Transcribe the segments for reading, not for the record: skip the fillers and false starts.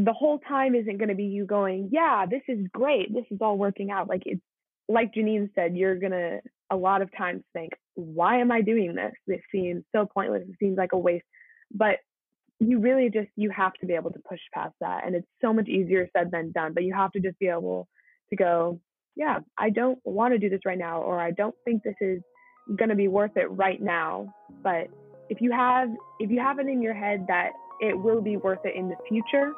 the whole time isn't going to be you going, yeah, this is great, this is all working out. Like, it's like Janine said, you're going to a lot of times think, why am I doing this? This seems so pointless. It seems like a waste. But you really just, you have to be able to push past that. And it's so much easier said than done, but you have to just be able to go, yeah, I don't want to do this right now, or I don't think this is going to be worth it right now. But if you have it in your head that it will be worth it in the future,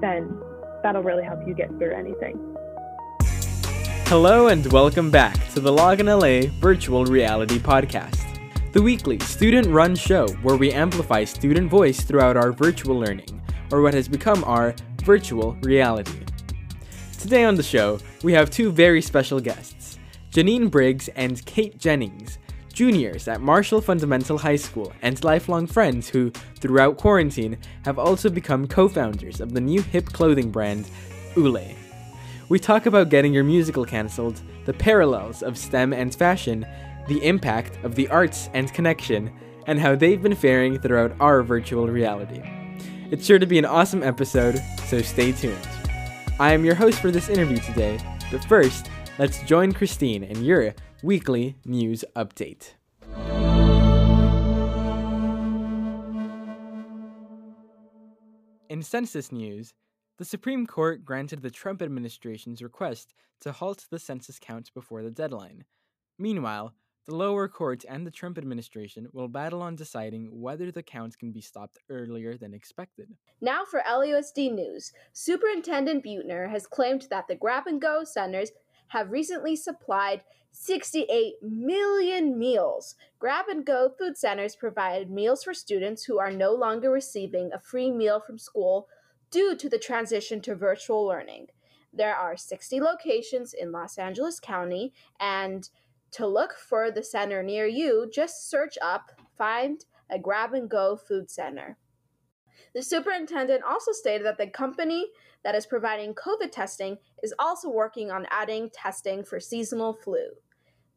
then that'll really help you get through anything. Hello and welcome back to the LoginLA Virtual Reality Podcast, the weekly student-run show where we amplify student voice throughout our virtual learning, or what has become our virtual reality. Today on the show, we have two very special guests, Janine Briggs and Kate Jennings, juniors at Marshall Fundamental High School and lifelong friends who, throughout quarantine, have also become co-founders of the new hip clothing brand, Ule. We talk about getting your musical cancelled, the parallels of STEM and fashion, the impact of the arts and connection, and how they've been faring throughout our virtual reality. It's sure to be an awesome episode, so stay tuned. I am your host for this interview today, but first, let's join Christine in your weekly news update. In census news, the Supreme Court granted the Trump administration's request to halt the census count before the deadline. Meanwhile, the lower courts and the Trump administration will battle on deciding whether the count can be stopped earlier than expected. Now for LUSD news. Superintendent Buettner has claimed that the grab-and-go centers have recently supplied 68 million meals. Grab-and-go food centers provided meals for students who are no longer receiving a free meal from school due to the transition to virtual learning. There are 60 locations in Los Angeles County, and to look for the center near you, just search up, find a grab-and-go food center. The superintendent also stated that the company that is providing COVID testing is also working on adding testing for seasonal flu.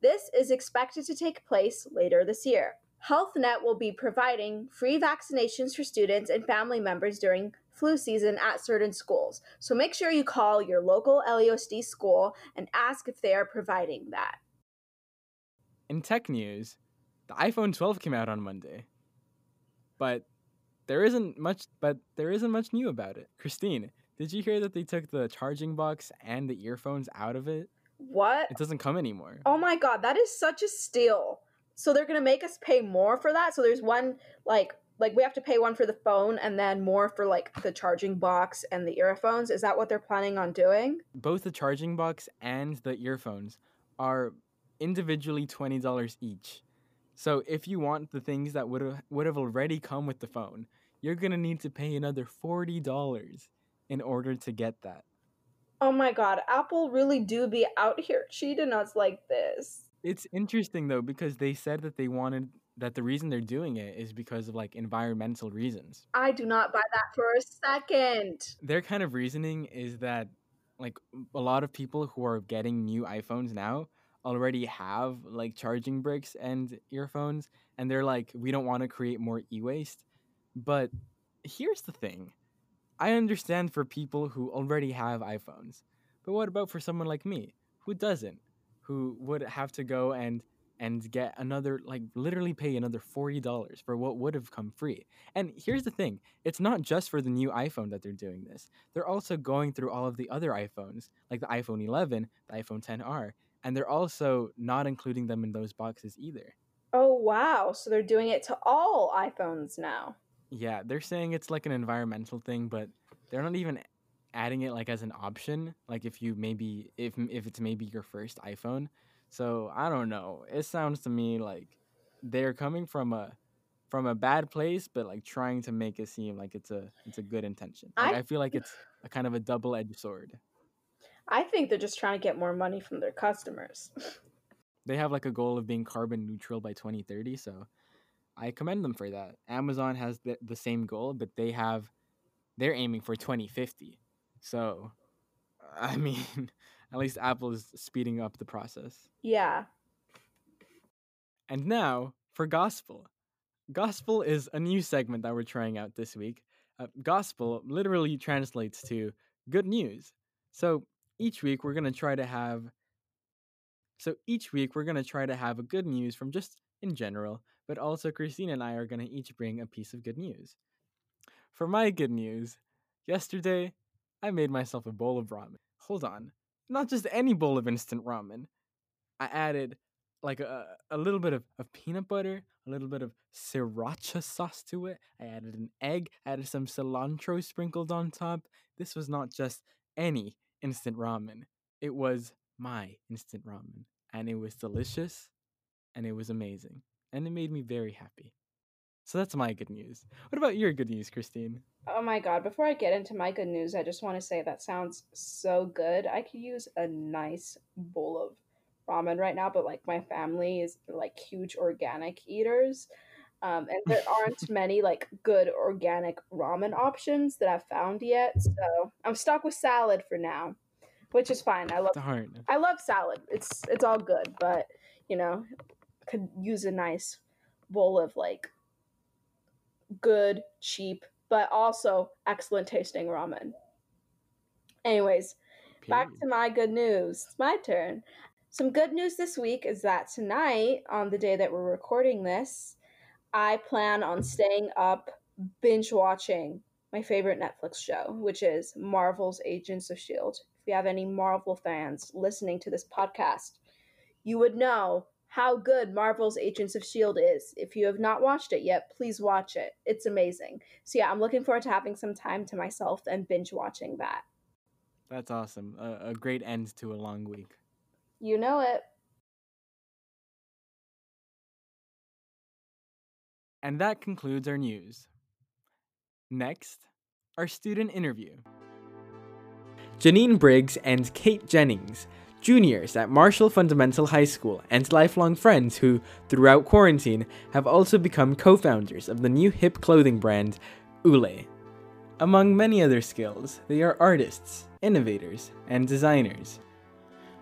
This is expected to take place later this year. HealthNet will be providing free vaccinations for students and family members during flu season at certain schools, so make sure you call your local LUSD school and ask if they are providing that. In tech news, the iPhone 12 came out on Monday, but there isn't much new about it. Christine, did you hear that they took the charging box and the earphones out of it? What? It doesn't come anymore. Oh my god, that is such a steal. So they're going to make us pay more for that? So there's one, like we have to pay one for the phone and then more for, the charging box and the earphones? Is that what they're planning on doing? Both the charging box and the earphones are individually $20 each. So if you want the things that would have already come with the phone, you're going to need to pay another $40 in order to get that. Oh my god, Apple really do be out here cheating us like this. It's interesting, though, because they said that they wanted... that the reason they're doing it is because of, environmental reasons. I do not buy that for a second. Their kind of reasoning is that, a lot of people who are getting new iPhones now already have, charging bricks and earphones, and they're like, we don't want to create more e-waste. But here's the thing. I understand for people who already have iPhones, but what about for someone like me who doesn't, who would have to go and get another, literally pay another $40 for what would have come free. And here's the thing. It's not just for the new iPhone that they're doing this. They're also going through all of the other iPhones, like the iPhone 11, the iPhone XR, and they're also not including them in those boxes either. Oh, wow. So they're doing it to all iPhones now. Yeah, they're saying it's an environmental thing, but they're not even adding it as an option, if it's maybe your first iPhone. So I don't know. It sounds to me like they're coming from a bad place, but trying to make it seem like it's a good intention. I feel like it's a kind of a double-edged sword. I think they're just trying to get more money from their customers. They have a goal of being carbon neutral by 2030, so I commend them for that. Amazon has the same goal, but they're aiming for 2050. So I mean. At least Apple is speeding up the process. Yeah. And now for Gospel. Gospel is a new segment that we're trying out this week. Gospel literally translates to good news. So each week we're going to try to have a good news from just in general, but also Christina and I are going to each bring a piece of good news. For my good news, yesterday I made myself a bowl of ramen. Hold on, not just any bowl of instant ramen. I added like a little bit of peanut butter, a little bit of sriracha sauce to it. I added an egg, added some cilantro sprinkled on top. This was not just any instant ramen. It was my instant ramen, and it was delicious, and it was amazing, and it made me very happy. So that's my good news. What about your good news, Christine? Oh my God, before I get into my good news, I just want to say that sounds so good. I could use a nice bowl of ramen right now, but like my family is like huge organic eaters. And there aren't many like good organic ramen options that I've found yet. So I'm stuck with salad for now, which is fine. I love salad. It's all good, but you know, could use a nice bowl of like good, cheap, but also excellent tasting ramen. Anyways, back to my good news. It's my turn. Some good news this week is that tonight, on the day that we're recording this, I plan on staying up binge-watching my favorite Netflix show, which is Marvel's Agents of S.H.I.E.L.D. If you have any Marvel fans listening to this podcast, you would know how good Marvel's Agents of S.H.I.E.L.D. is. If you have not watched it yet, please watch it. It's amazing. So yeah, I'm looking forward to having some time to myself and binge-watching that. That's awesome. A great end to a long week. You know it. And that concludes our news. Next, our student interview. Janine Briggs and Kate Jennings, juniors at Marshall Fundamental High School and lifelong friends who, throughout quarantine, have also become co-founders of the new hip clothing brand, Ule. Among many other skills, they are artists, innovators, and designers.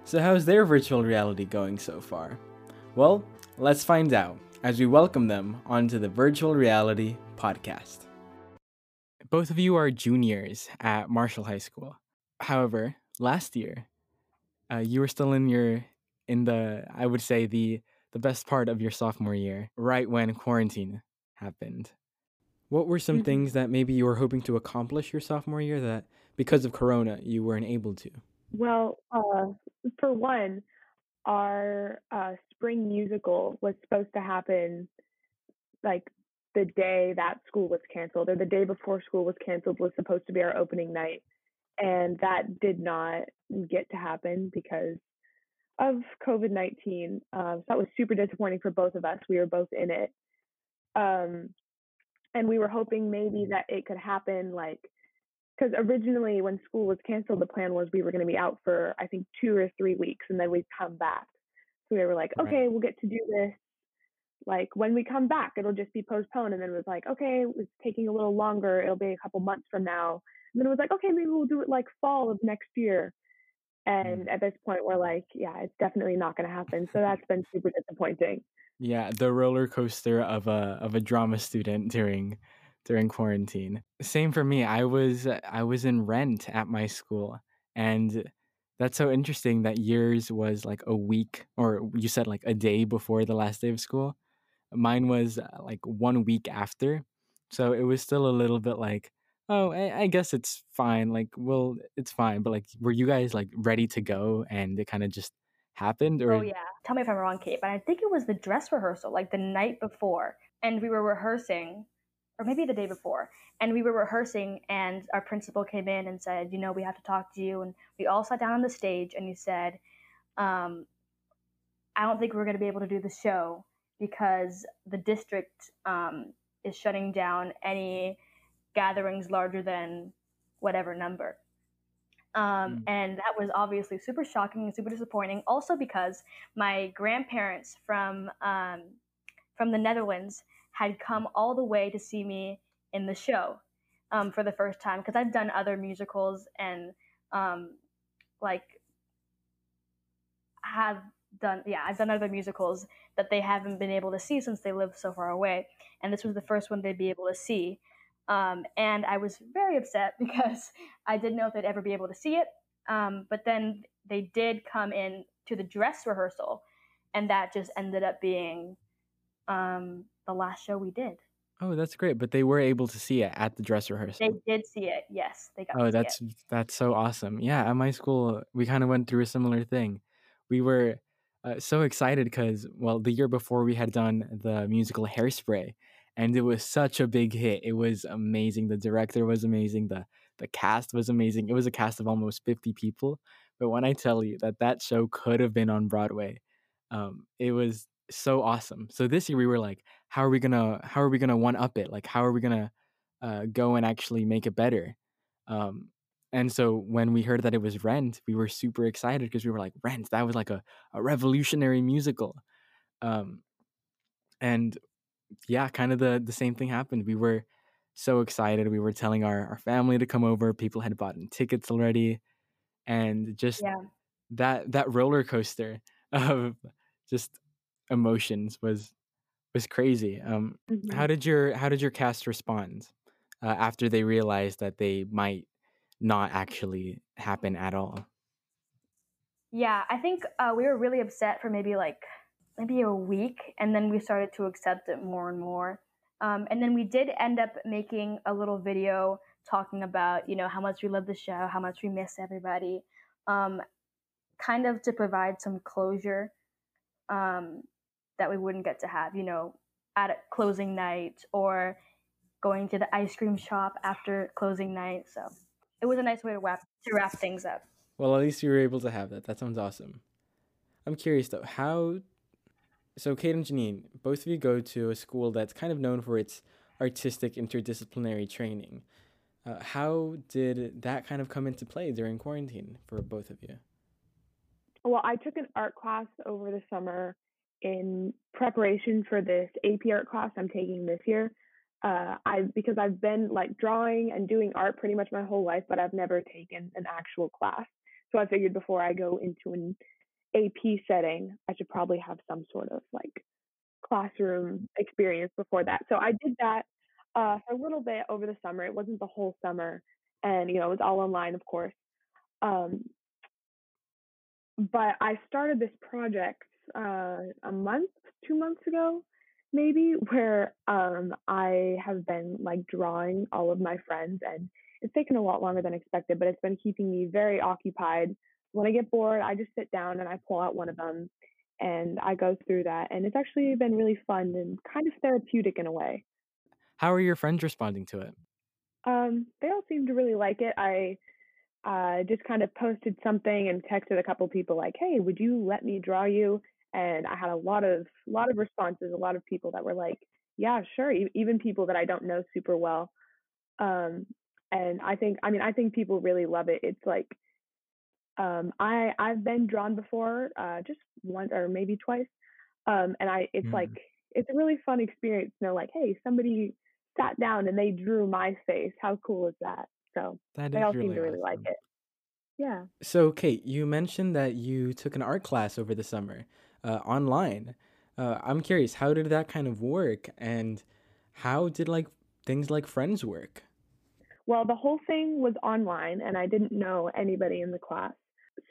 So how's their virtual reality going so far? Well, let's find out as we welcome them onto the Virtual Reality Podcast. Both of you are juniors at Marshall High School. However, last year, you were still in the best part of your sophomore year, right when quarantine happened. What were some things that maybe you were hoping to accomplish your sophomore year that, because of Corona, you weren't able to? Well, for one, our spring musical was supposed to happen like the day that school was canceled, or the day before school was canceled was supposed to be our opening night. And that did not get to happen because of COVID-19. So that was super disappointing for both of us. We were both in it. And we were hoping maybe that it could happen like, because originally when school was canceled, the plan was we were going to be out for, I think, 2 or 3 weeks, and then we'd come back. So we were like, okay, we'll get to do this. Like, when we come back, it'll just be postponed. And then it was like, okay, it's taking a little longer. It'll be a couple months from now. And then it was like, okay, maybe we'll do it like fall of next year. And at this point, we're like, yeah, it's definitely not going to happen. So that's been super disappointing. Yeah, the roller coaster of a drama student during quarantine. Same for me. I was in Rent at my school, and that's so interesting that yours was like a week, or you said like a day before the last day of school. Mine was like 1 week after. So it was still a little bit like, oh, I guess it's fine. Like, well, it's fine. But like, were you guys like ready to go and it kind of just happened? Or... Oh, yeah. Tell me if I'm wrong, Kate, but I think it was the dress rehearsal, like the night before. And we were rehearsing, or maybe the day before. And we were rehearsing, and our principal came in and said, you know, we have to talk to you. And we all sat down on the stage, and he said, I don't think we're going to be able to do the show because the district is shutting down any gatherings larger than whatever number. And that was obviously super shocking and super disappointing. Also because my grandparents from the Netherlands had come all the way to see me in the show for the first time, because I've done other musicals and I've done other musicals that they haven't been able to see since they live so far away, and this was the first one they'd be able to see. And I was very upset because I didn't know if they'd ever be able to see it. But then they did come in to the dress rehearsal, and that just ended up being the last show we did. Oh, that's great. But they were able to see it at the dress rehearsal. They did see it. Yes, they got to see it. Oh, that's so awesome. Yeah, at my school, we kind of went through a similar thing. We were so excited because, well, the year before we had done the musical Hairspray, and it was such a big hit. It was amazing. The director was amazing. The cast was amazing. It was a cast of almost 50 people. But when I tell you that show could have been on Broadway, it was so awesome. So this year we were like, how are we gonna one up it? Like, how are we gonna go and actually make it better? And so when we heard that it was Rent, we were super excited because we were like, Rent, that was like a revolutionary musical. And yeah, kind of the same thing happened. We were so excited. We were telling our family to come over. People had bought in tickets already. And just that roller coaster of just emotions was crazy. Mm-hmm. How did your cast respond after they realized that they might not actually happen at all? Yeah, I think we were really upset for maybe a week, and then we started to accept it more and more. And then we did end up making a little video talking about, how much we love the show, how much we miss everybody, kind of to provide some closure that we wouldn't get to have, at a closing night or going to the ice cream shop after closing night. So it was a nice way to wrap things up. Well, at least you were able to have that. That sounds awesome. I'm curious, though, so Kate and Janine, both of you go to a school that's kind of known for its artistic interdisciplinary training. How did that kind of come into play during quarantine for both of you? Well, I took an art class over the summer in preparation for this AP art class I'm taking this year. Because I've been drawing and doing art pretty much my whole life, but I've never taken an actual class. So I figured before I go into an AP setting, I should probably have some sort of classroom experience before that. So I did that for a little bit over the summer. It wasn't the whole summer, and it was all online, of course. But I started this project 2 months ago, maybe, where I have been drawing all of my friends, and it's taken a lot longer than expected, but it's been keeping me very occupied. When I get bored, I just sit down and I pull out one of them and I go through that. And it's actually been really fun and kind of therapeutic in a way. How are your friends responding to it? They all seem to really like it. I just kind of posted something and texted a couple people hey, would you let me draw you? And I had a lot of responses, a lot of people that were yeah, sure. Even people that I don't know super well. And I think people really love it. It's I've been drawn before, just once or maybe twice. It's a really fun experience to know, hey, somebody sat down and they drew my face. How cool is that? So they all seem to really like it. Yeah. So Kate, you mentioned that you took an art class over the summer, online. I'm curious, how did that kind of work, and how did things like Friends work? Well, the whole thing was online, and I didn't know anybody in the class.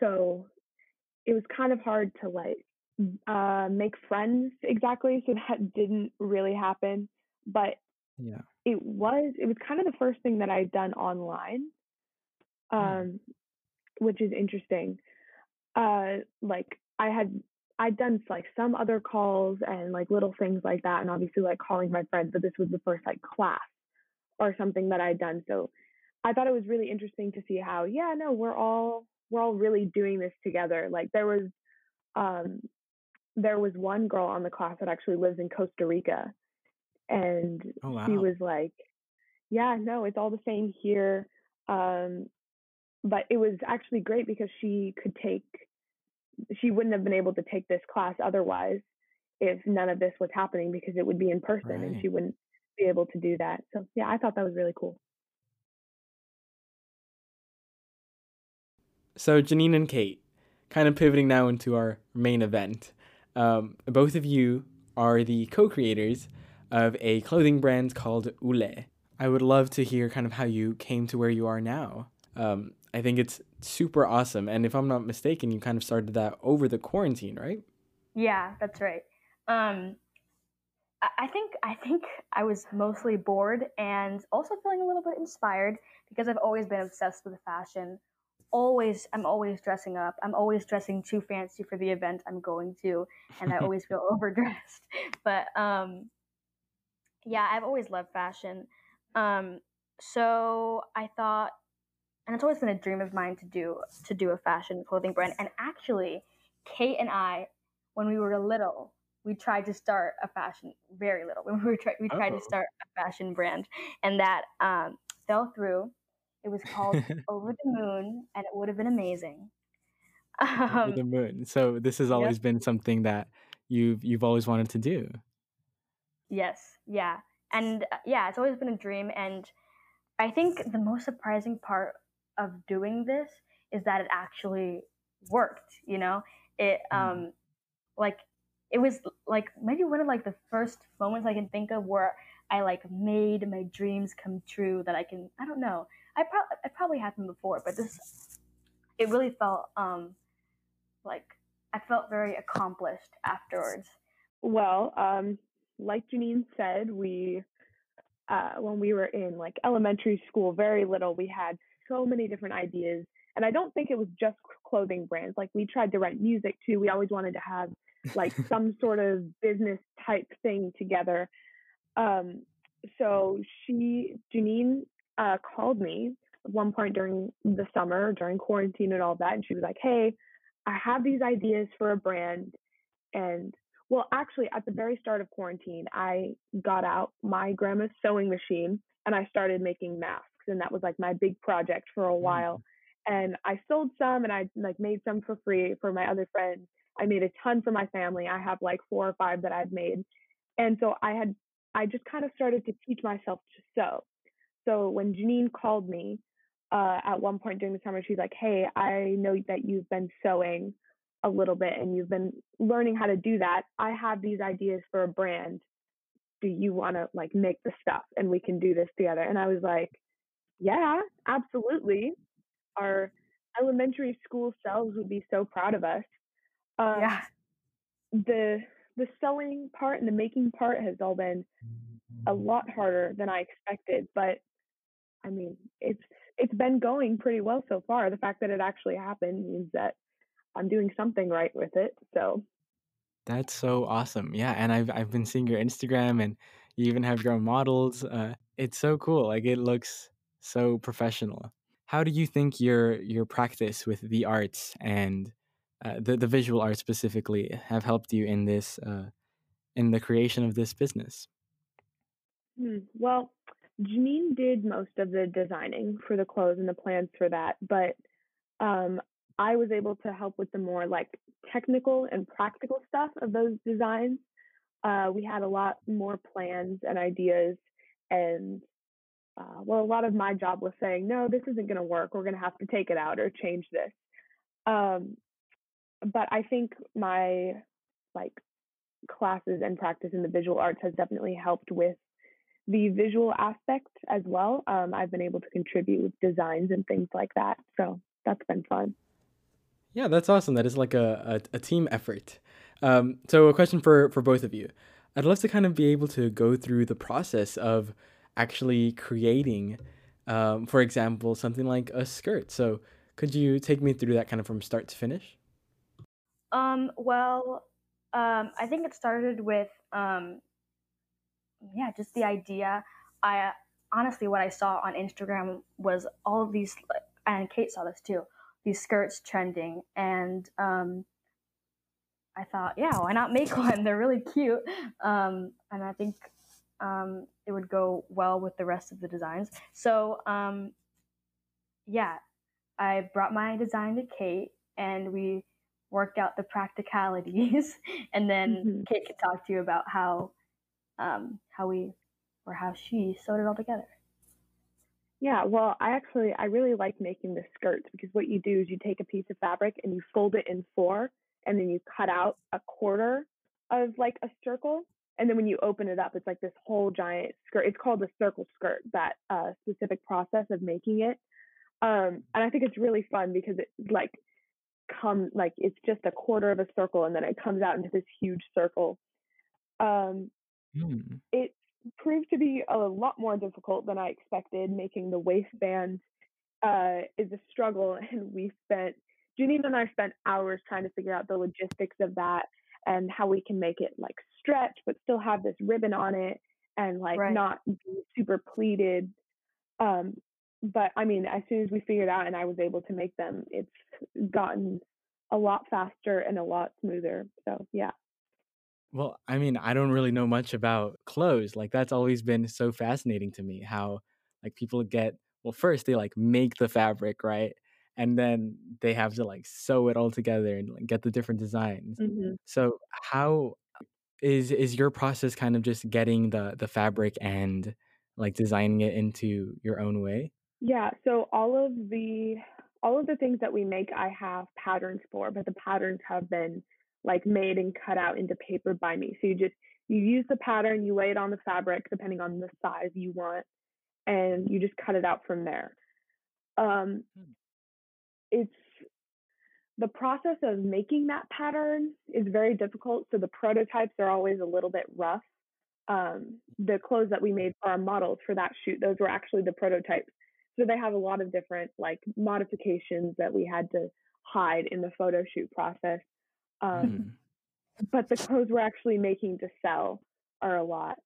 So it was kind of hard to make friends exactly. So that didn't really happen, but yeah, it was kind of the first thing that I'd done online, which is interesting. I'd done some other calls and little things like that. And obviously calling my friends, but this was the first class or something that I'd done. So I thought it was really interesting to see how, we're all really doing this together. There was one girl on the class that actually lives in Costa Rica, and oh, wow. She was yeah, no, it's all the same here. But it was actually great because she wouldn't have been able to take this class otherwise if none of this was happening, because it would be in person, right. And she wouldn't be able to do that. So yeah, I thought that was really cool. So Janine and Kate, kind of pivoting now into our main event. Both of you are the co-creators of a clothing brand called Ule. I would love to hear kind of how you came to where you are now. I think it's super awesome. And if I'm not mistaken, you kind of started that over the quarantine, right? Yeah, that's right. I think I was mostly bored and also feeling a little bit inspired because I've always been obsessed with fashion. I'm always dressing up. I'm always dressing too fancy for the event I'm going to, and I always feel overdressed. But yeah, I've always loved fashion. So I thought, and it's always been a dream of mine to do a fashion clothing brand. And actually, Kate and I, when we were little, we tried to start a fashion to start a fashion brand, and that fell through. It was called Over the Moon, and it would have been amazing. Over the Moon. So this has always been something that you've always wanted to do. Yes. Yeah. And yeah, it's always been a dream. And I think the most surprising part of doing this is that it actually worked, you know? It was like maybe one of like the first moments I can think of where I like made my dreams come true that I don't know. It probably happened before, but it really felt like I felt very accomplished afterwards. Well, like Janine said, we when we were in like elementary school, very little, we had so many different ideas, and I don't think it was just clothing brands. Like we tried to write music too. We always wanted to have like some sort of business type thing together. So Janine called me at one point during the summer, during quarantine and all that. And she was like, hey, I have these ideas for a brand. And well, actually at the very start of quarantine, I got out my grandma's sewing machine and I started making masks. And that was like my big project for a while. And I sold some and I like made some for free for my other friends. I made a ton for my family. I have like 4 or 5 that I've made. And so I just kind of started to teach myself to sew. So when Janine called me at one point during the summer, she's like, hey, I know that you've been sewing a little bit and you've been learning how to do that. I have these ideas for a brand. Do you want to like make the stuff and we can do this together? And I was like, yeah, absolutely. Our elementary school selves would be so proud of us. Yeah. The sewing part and the making part has all been a lot harder than I expected, but I mean, it's been going pretty well so far. The fact that it actually happened means that I'm doing something right with it. So that's so awesome. Yeah, and I've been seeing your Instagram, and you even have your own models. It's so cool. Like it looks so professional. How do you think your practice with the arts and the visual arts specifically have helped you in this, in the creation of this business? Well, Janine did most of the designing for the clothes and the plans for that, but I was able to help with the more like technical and practical stuff of those designs. We had a lot more plans and ideas, and well, a lot of my job was saying, no, this isn't going to work. We're going to have to take it out or change this. But I think my like classes and practice in the visual arts has definitely helped with the visual aspect as well. I've been able to contribute with designs and things like that. So that's been fun. Yeah, that's awesome. That is like a team effort. So a question for both of you. I'd love to kind of be able to go through the process of actually creating, for example, something like a skirt. So could you take me through that kind of from start to finish? I think it started with, just the idea. I honestly, what I saw on Instagram was all of these, and Kate saw this too, these skirts trending. And, I thought, yeah, why not make one? They're really cute. And I think, it would go well with the rest of the designs. So, I brought my design to Kate and we worked out the practicalities, and then Kate could talk to you about how she sewed it all together. Yeah, well, I really like making the skirts because what you do is you take a piece of fabric and you fold it in 4, and then you cut out a quarter of like a circle, And then when you open it up, it's like this whole giant skirt. It's called the circle skirt, that specific process of making it. And I think it's really fun because it like comes, like it's just a quarter of a circle and then it comes out into this huge circle. It proved to be a lot more difficult than I expected. Making the waistband is a struggle, and we spent, Janine and I spent hours trying to figure out the logistics of that and how we can make it like stretch but still have this ribbon on it and like not be super pleated. But I mean, as soon as we figured out and I was able to make them, it's gotten a lot faster and a lot smoother. So yeah. Well, I mean, I don't really know much about clothes. Like that's always been so fascinating to me how like people get, well, first they like make the fabric, right? And then they have to like sew it all together and like, get the different designs. Mm-hmm. So how is your process kind of just getting the fabric and like designing it into your own way? Yeah. So all of the things that we make, I have patterns for, but the patterns have been like made and cut out into paper by me. So you use the pattern, you lay it on the fabric, depending on the size you want, and you just cut it out from there. It's the process of making that pattern is very difficult. So the prototypes are always a little bit rough. The clothes that we made for our models for that shoot, those were actually the prototypes. So they have a lot of different like modifications that we had to hide in the photo shoot process. But the clothes we're actually making to sell are a lot.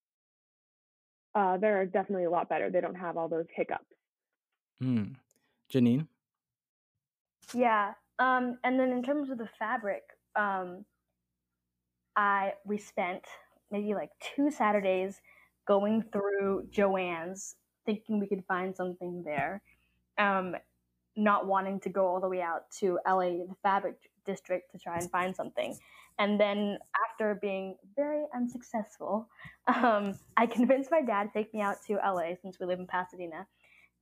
They're definitely a lot better. They don't have all those hiccups. Janine? Yeah. And then in terms of the fabric, we spent maybe like 2 Saturdays going through Joann's, thinking we could find something there. Not wanting to go all the way out to LA to the fabric district to try and find something. And then after being very unsuccessful, I convinced my dad to take me out to LA since we live in Pasadena.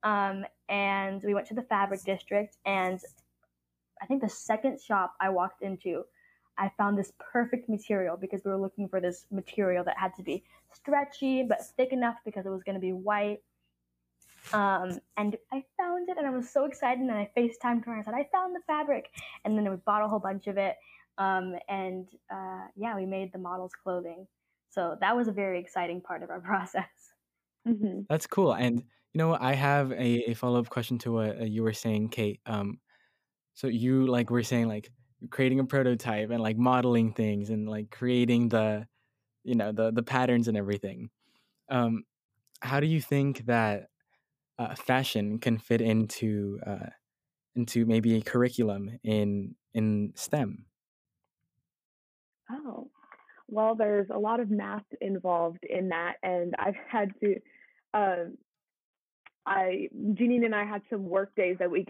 And we went to the fabric district, and I think the second shop I walked into, I found this perfect material because we were looking for this material that had to be stretchy but thick enough because it was going to be white. And I found it, and I was so excited, and I FaceTimed her and I said, I found the fabric. And then we bought a whole bunch of it. We made the model's clothing. So that was a very exciting part of our process. Mm-hmm. That's cool. And, you know, I have a follow-up question to what you were saying, Kate. So you like were saying like creating a prototype and like modeling things and like creating the, you know, the patterns and everything. How do you think that fashion can fit into maybe a curriculum in STEM? Oh, well, there's a lot of math involved in that, and I've had to. Janine and I had some work days that we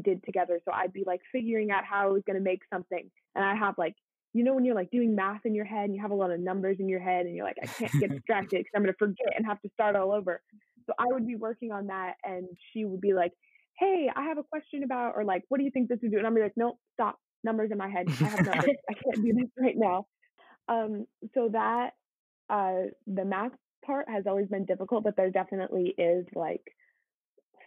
did together. So I'd be like figuring out how I was going to make something, and I have like, you know, when you're like doing math in your head and you have a lot of numbers in your head and you're like, I can't get distracted because I'm going to forget and have to start all over. So I would be working on that, and she would be like, hey, I have a question about, or like, what do you think this would do? And I'd be like, nope, stop, numbers in my head. I have numbers. I can't do this right now. So that, the math part has always been difficult, but there definitely is like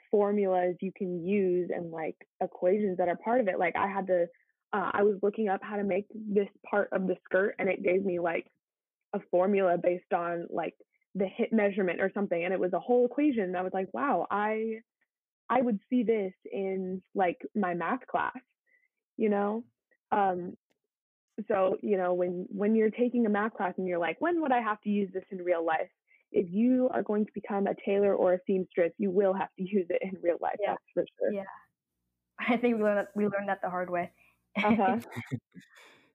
formulas you can use and like equations that are part of it. Like I had to, I was looking up how to make this part of the skirt, and it gave me like a formula based on like the hip measurement or something. And it was a whole equation. And I was like, wow, I would see this in like my math class, you know? So, you know, when you're taking a math class and you're like, when would I have to use this in real life? If you are going to become a tailor or a seamstress, you will have to use it in real life. Yeah. That's for sure. Yeah. I think we learned that the hard way. Uh-huh.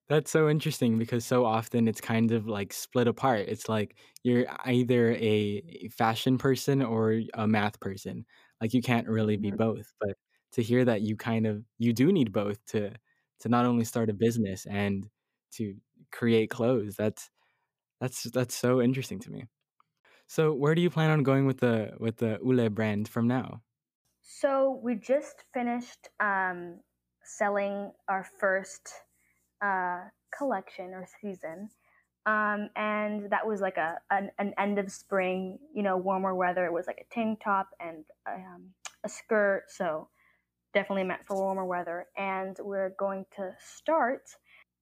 That's so interesting because so often it's kind of like split apart. It's like you're either a fashion person or a math person. Like you can't really be both. But to hear that you do need both to not only start a business and to create clothes, that's so interesting to me. So where do you plan on going with the Ule brand from now? So we just finished selling our first collection or season, And that was like an end of spring, you know, warmer weather. It was like a tank top and a skirt, so definitely meant for warmer weather. And we're going to start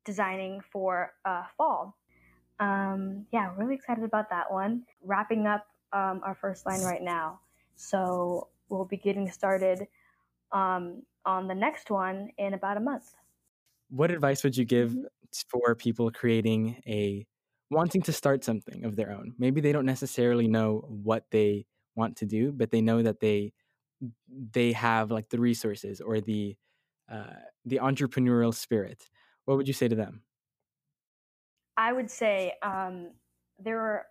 designing for fall. Yeah, really excited about that one. Wrapping up our first line right now. So we'll be getting started on the next one in about a month. What advice would you give for people creating wanting to start something of their own? Maybe they don't necessarily know what they want to do, but they know that they have like the resources or the entrepreneurial spirit. What would you say to them? I would say there are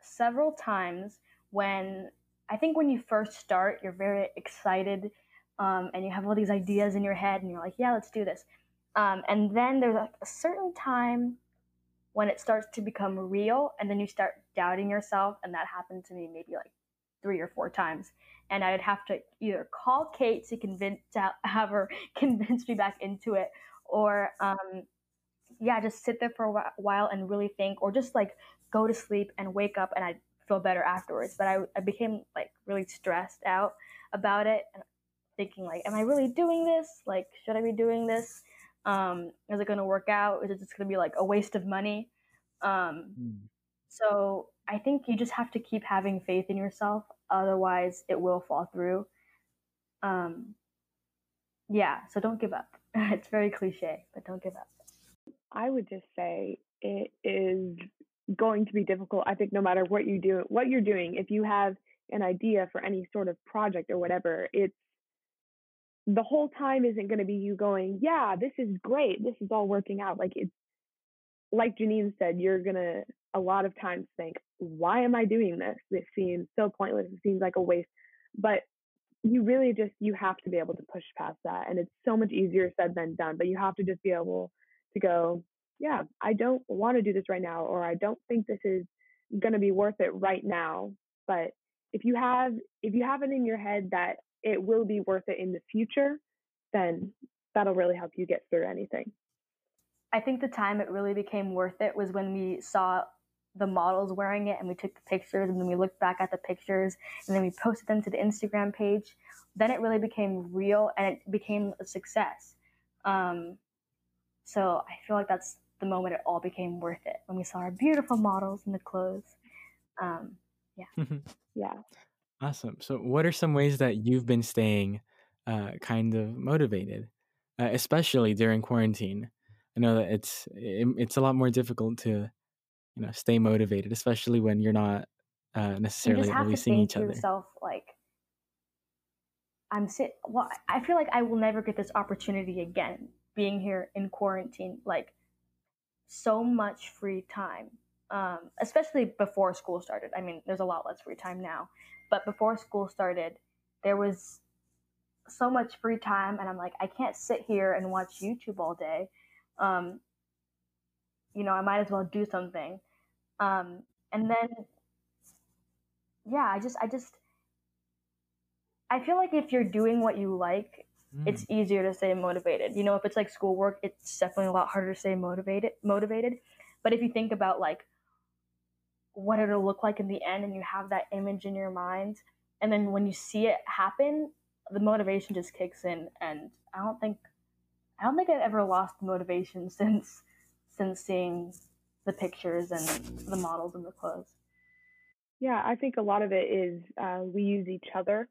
several times when I think when you first start, you're very excited and you have all these ideas in your head and you're like, yeah, let's do this. And then there's a certain time when it starts to become real and then you start doubting yourself. And that happened to me maybe like 3 or 4 times. And I would have to either call Kate to have her convince me back into it, or just sit there for a while and really think, or just like go to sleep and wake up and I'd feel better afterwards. But I became like really stressed out about it and thinking like, am I really doing this? Like, should I be doing this? Is it going to work out? Is it just going to be like a waste of money? So I think you just have to keep having faith in yourself. Otherwise it will fall through. So don't give up. It's very cliche, but don't give up. I would just say it is going to be difficult. I think no matter what you do, what you're doing, if you have an idea for any sort of project or whatever, it's the whole time isn't going to be you going, yeah, this is great. This is all working out. Like it's like Janine said, you're going to a lot of times think, why am I doing this? This seems so pointless. It seems like a waste, but you really just, you have to be able to push past that. And it's so much easier said than done, but you have to just be able to go, yeah, I don't want to do this right now, or I don't think this is going to be worth it right now. But if you have it in your head that it will be worth it in the future, then that'll really help you get through anything. I think the time it really became worth it was when we saw the models wearing it and we took the pictures and then we looked back at the pictures and then we posted them to the Instagram page. Then it really became real and it became a success. So I feel like that's the moment it all became worth it, when we saw our beautiful models in the clothes. Yeah. Awesome. So what are some ways that you've been staying kind of motivated, especially during quarantine? I know that it's a lot more difficult to, you know, stay motivated, especially when you're not necessarily releasing each other. You just have to think to yourself, like, I feel like I will never get this opportunity again, being here in quarantine, like so much free time, especially before school started. I mean, there's a lot less free time now, but before school started, there was so much free time. And I'm like, I can't sit here and watch YouTube all day. You know, I might as well do something. And then, yeah, I feel like if you're doing what you like, it's easier to stay motivated. You know, if it's like schoolwork, it's definitely a lot harder to stay motivated. But if you think about like what it'll look like in the end and you have that image in your mind, and then when you see it happen, the motivation just kicks in. And I don't think I've ever lost motivation since seeing the pictures and the models and the clothes. Yeah, I think a lot of it is we use each other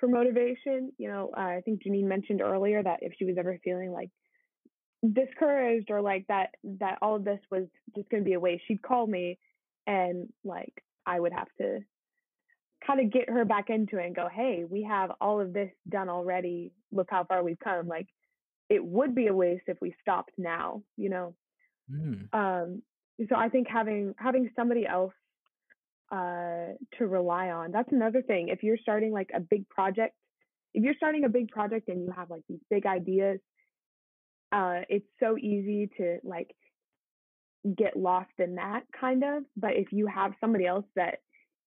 for motivation. You know, I think Janine mentioned earlier that if she was ever feeling like discouraged or like that all of this was just going to be a waste, she'd call me and like I would have to kind of get her back into it and go, hey, we have all of this done already. Look how far we've come. Like it would be a waste if we stopped now, you know? So I think having somebody else to rely on. That's another thing. If you're starting like a big project, and you have like these big ideas, it's so easy to like get lost in that kind of. But if you have somebody else that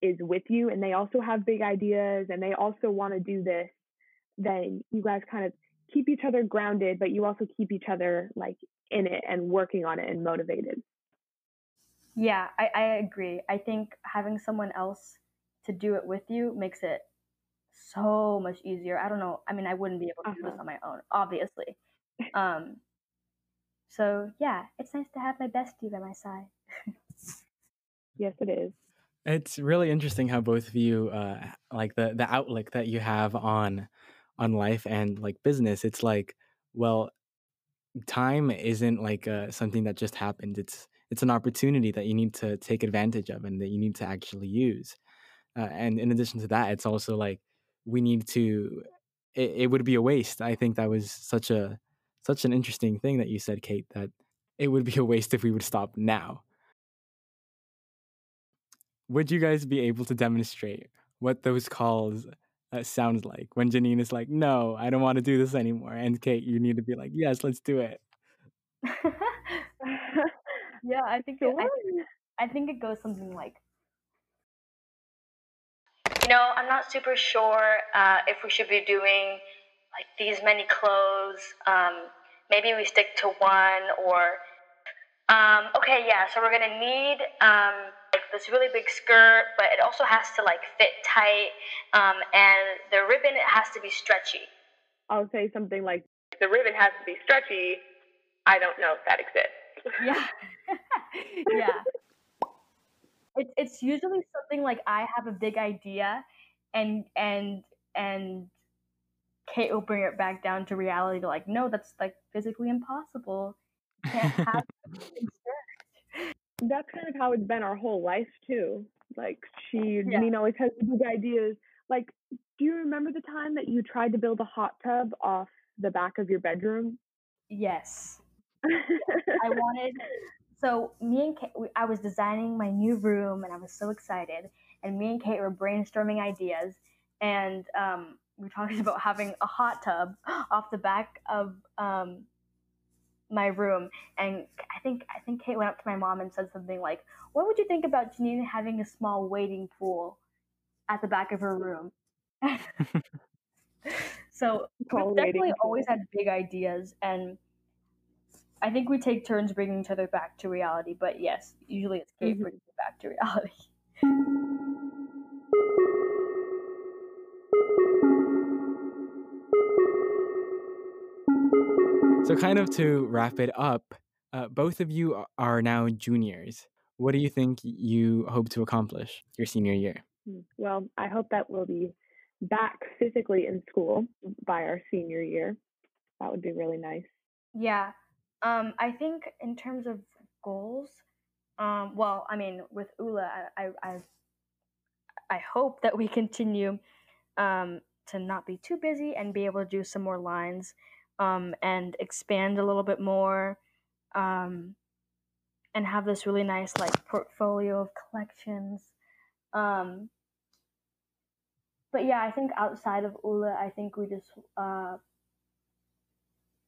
is with you and they also have big ideas and they also want to do this, then you guys kind of keep each other grounded, but you also keep each other like in it and working on it and motivated. Yeah, I agree. I think having someone else to do it with you makes it so much easier. I don't know. I mean, I wouldn't be able to do this on my own, obviously. So yeah, it's nice to have my bestie by my side. Yes, it is. It's really interesting how both of you, like the outlook that you have on life and like business. It's like, well, time isn't like something that just happens. It's an opportunity that you need to take advantage of and that you need to actually use. And in addition to that, it's also like we need to. It would be a waste. I think that was such an interesting thing that you said, Kate. That it would be a waste if we would stop now. Would you guys be able to demonstrate what those calls sound like when Janine is like, "No, I don't want to do this anymore," and Kate, you need to be like, "Yes, let's do it." Yeah, I think it goes something like, you know, I'm not super sure if we should be doing like these many clothes. Maybe we stick to one, or okay, yeah. So we're gonna need like this really big skirt, but it also has to like fit tight, and the ribbon it has to be stretchy. I'll say something like, "The ribbon has to be stretchy. I don't know if that exists." Yeah. Yeah. It's usually something like I have a big idea and Kate will bring it back down to reality, like, no, that's like physically impossible. Can't have That's kind of how it's been our whole life too. Like Janine always has big ideas. Like, do you remember the time that you tried to build a hot tub off the back of your bedroom? Yes. So me and Kate, I was designing my new room and I was so excited. And me and Kate were brainstorming ideas. And we were talking about having a hot tub off the back of my room. And I think Kate went up to my mom and said something like, "What would you think about Janine having a small wading pool at the back of her room?" So we've definitely always had big ideas, and I think we take turns bringing each other back to reality, but yes, usually it's Kate bringing it back to reality. So kind of to wrap it up, both of you are now juniors. What do you think you hope to accomplish your senior year? Well, I hope that we'll be back physically in school by our senior year. That would be really nice. Yeah. I think in terms of goals, well, I mean, with Ule, I hope that we continue to not be too busy and be able to do some more lines and expand a little bit more and have this really nice like portfolio of collections. But yeah, I think outside of Ule, I think we just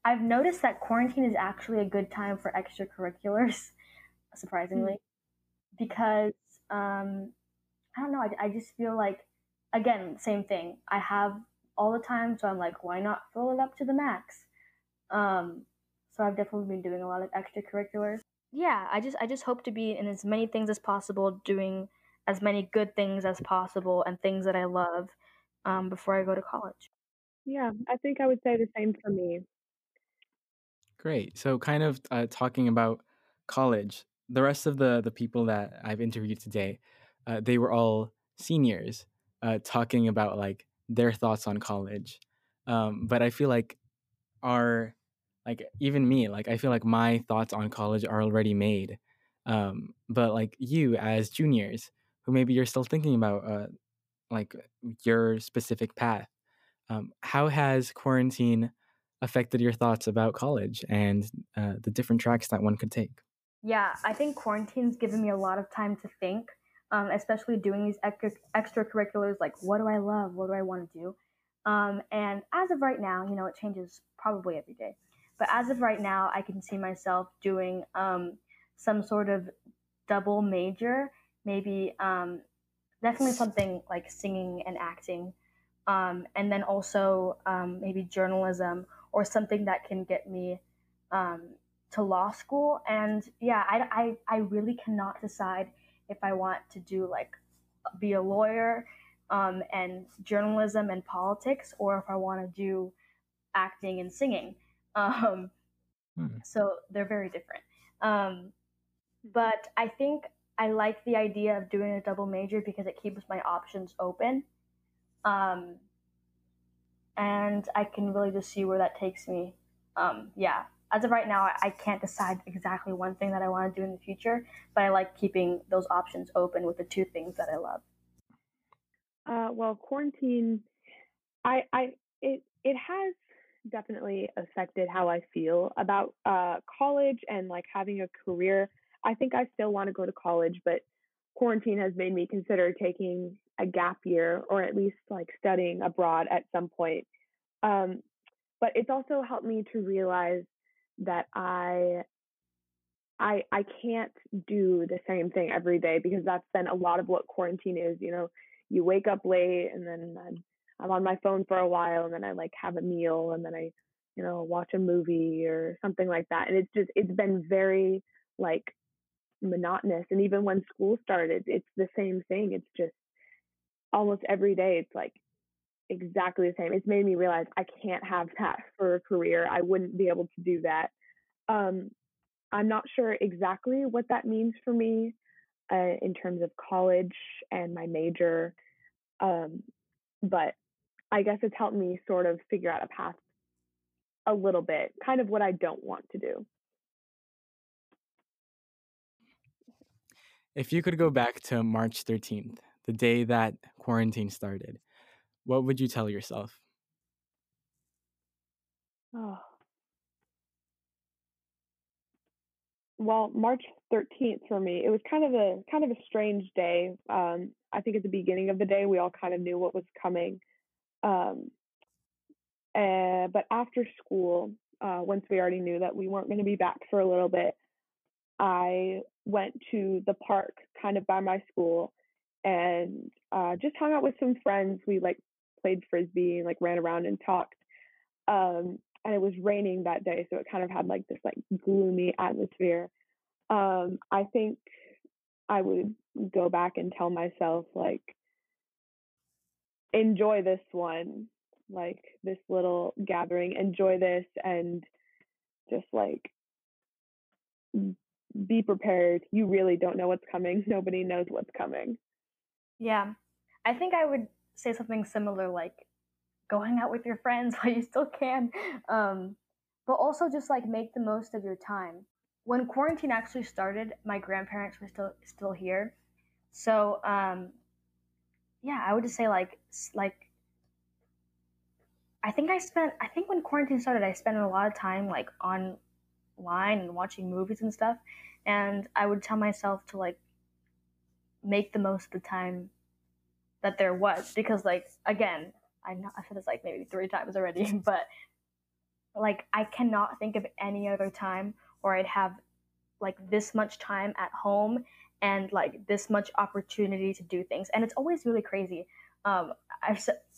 I've noticed that quarantine is actually a good time for extracurriculars, surprisingly, because, I don't know, I just feel like, again, same thing. I have all the time, so I'm like, why not fill it up to the max? So I've definitely been doing a lot of extracurriculars. Yeah, I just hope to be in as many things as possible, doing as many good things as possible and things that I love before I go to college. Yeah, I think I would say the same for me. Great. So kind of talking about college, the rest of the people that I've interviewed today, they were all seniors talking about like their thoughts on college. But I feel like even me, like I feel like my thoughts on college are already made. But like you as juniors, who maybe you're still thinking about like your specific path, how has quarantine affected your thoughts about college and the different tracks that one could take? Yeah, I think quarantine's given me a lot of time to think, especially doing these extracurriculars, like what do I love? What do I want to do? And as of right now, you know, it changes probably every day. But as of right now, I can see myself doing some sort of double major, maybe definitely something like singing and acting, and then also maybe journalism, or something that can get me to law school. And yeah, I really cannot decide if I want to do like be a lawyer and journalism and politics, or if I want to do acting and singing. So they're very different. But I think I like the idea of doing a double major because it keeps my options open. And I can really just see where that takes me. Yeah. As of right now, I can't decide exactly one thing that I want to do in the future, but I like keeping those options open with the two things that I love. Well, quarantine, it has definitely affected how I feel about college and like having a career. I think I still want to go to college, but quarantine has made me consider taking a gap year or at least like studying abroad at some point. But it's also helped me to realize that I can't do the same thing every day, because that's been a lot of what quarantine is. You know, you wake up late and then I'm on my phone for a while, and then I like have a meal, and then I, you know, watch a movie or something like that. And it's just, it's been very like monotonous. And even when school started, it's the same thing. It's just almost every day. It's like exactly the same. It's made me realize I can't have that for a career. I wouldn't be able to do that. I'm not sure exactly what that means for me in terms of college and my major. But I guess it's helped me sort of figure out a path a little bit, kind of what I don't want to do. If you could go back to March 13th, the day that quarantine started, what would you tell yourself? Oh. Well, March 13th for me, it was kind of a strange day. I think at the beginning of the day, we all kind of knew what was coming. But after school, once we already knew that we weren't going to be back for a little bit, I went to the park kind of by my school and just hung out with some friends. We like played Frisbee and like ran around and talked. And it was raining that day, so it kind of had like this like gloomy atmosphere. I think I would go back and tell myself, like, enjoy this one, like this little gathering, enjoy this, and just like be prepared. You really don't know what's coming. Nobody knows what's coming. Yeah, I think I would say something similar, like go hang out with your friends while you still can, but also just like make the most of your time. When quarantine actually started, my grandparents were still here, so yeah, I would just say like I think when quarantine started, I spent a lot of time like online and watching movies and stuff, and I would tell myself to like make the most of the time that there was, because like again, I've said this like maybe 3 times already, but like I cannot think of any other time where I'd have like this much time at home and like this much opportunity to do things. And it's always really crazy. I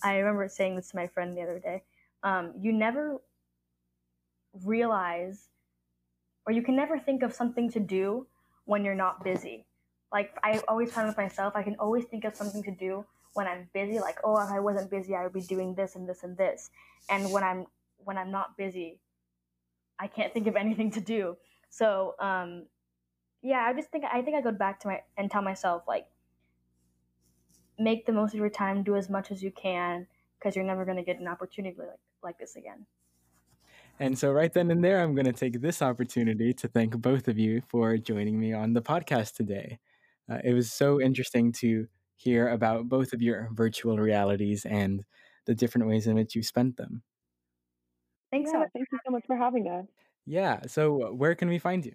remember saying this to my friend the other day. You never realize, or you can never think of something to do when you're not busy. Like I always find with myself, I can always think of something to do when I'm busy, like, oh, if I wasn't busy, I would be doing this and this and this. And when I'm not busy, I can't think of anything to do. So, yeah, I think I go back to and tell myself, like, make the most of your time, do as much as you can, because you're never going to get an opportunity like this again. And so right then and there, I'm going to take this opportunity to thank both of you for joining me on the podcast today. It was so interesting to hear about both of your virtual realities and the different ways in which you spent them. Thanks so much. Thank you so much for having us. Yeah. So where can we find you?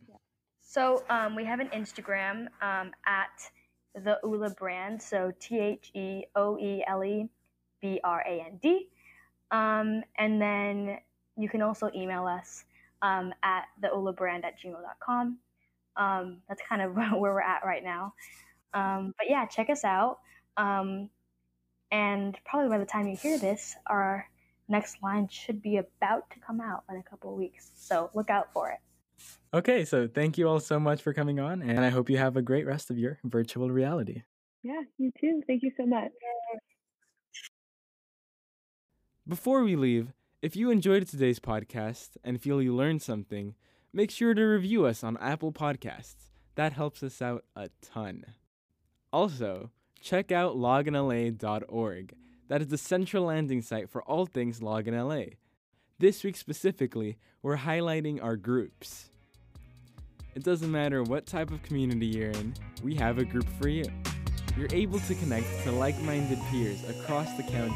So we have an Instagram at the Ule brand. So TheOelebrand. And then you can also email us at theolebrand@gmail.com. That's kind of where we're at right now. But yeah, check us out. And probably by the time you hear this, our next line should be about to come out in a couple of weeks. So look out for it. Okay, so thank you all so much for coming on, and I hope you have a great rest of your virtual reality. Yeah, you too. Thank you so much. Before we leave, if you enjoyed today's podcast and feel you learned something, make sure to review us on Apple Podcasts. That helps us out a ton. Also, check out LoginLA.org. That is the central landing site for all things LoginLA. This week specifically, we're highlighting our groups. It doesn't matter what type of community you're in, we have a group for you. You're able to connect to like-minded peers across the county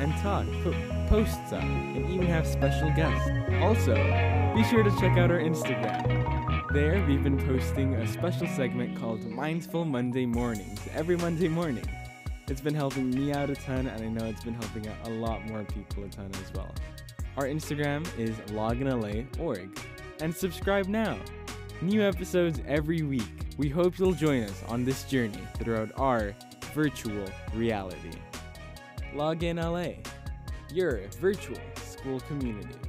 and talk, put posts up, and even have special guests. Also, be sure to check out our Instagram. There, we've been posting a special segment called Mindful Monday Mornings every Monday morning. It's been helping me out a ton, and I know it's been helping out a lot more people a ton as well. Our Instagram is loginla.org. And subscribe now. New episodes every week. We hope you'll join us on this journey throughout our virtual reality. LoginLA, your virtual school community.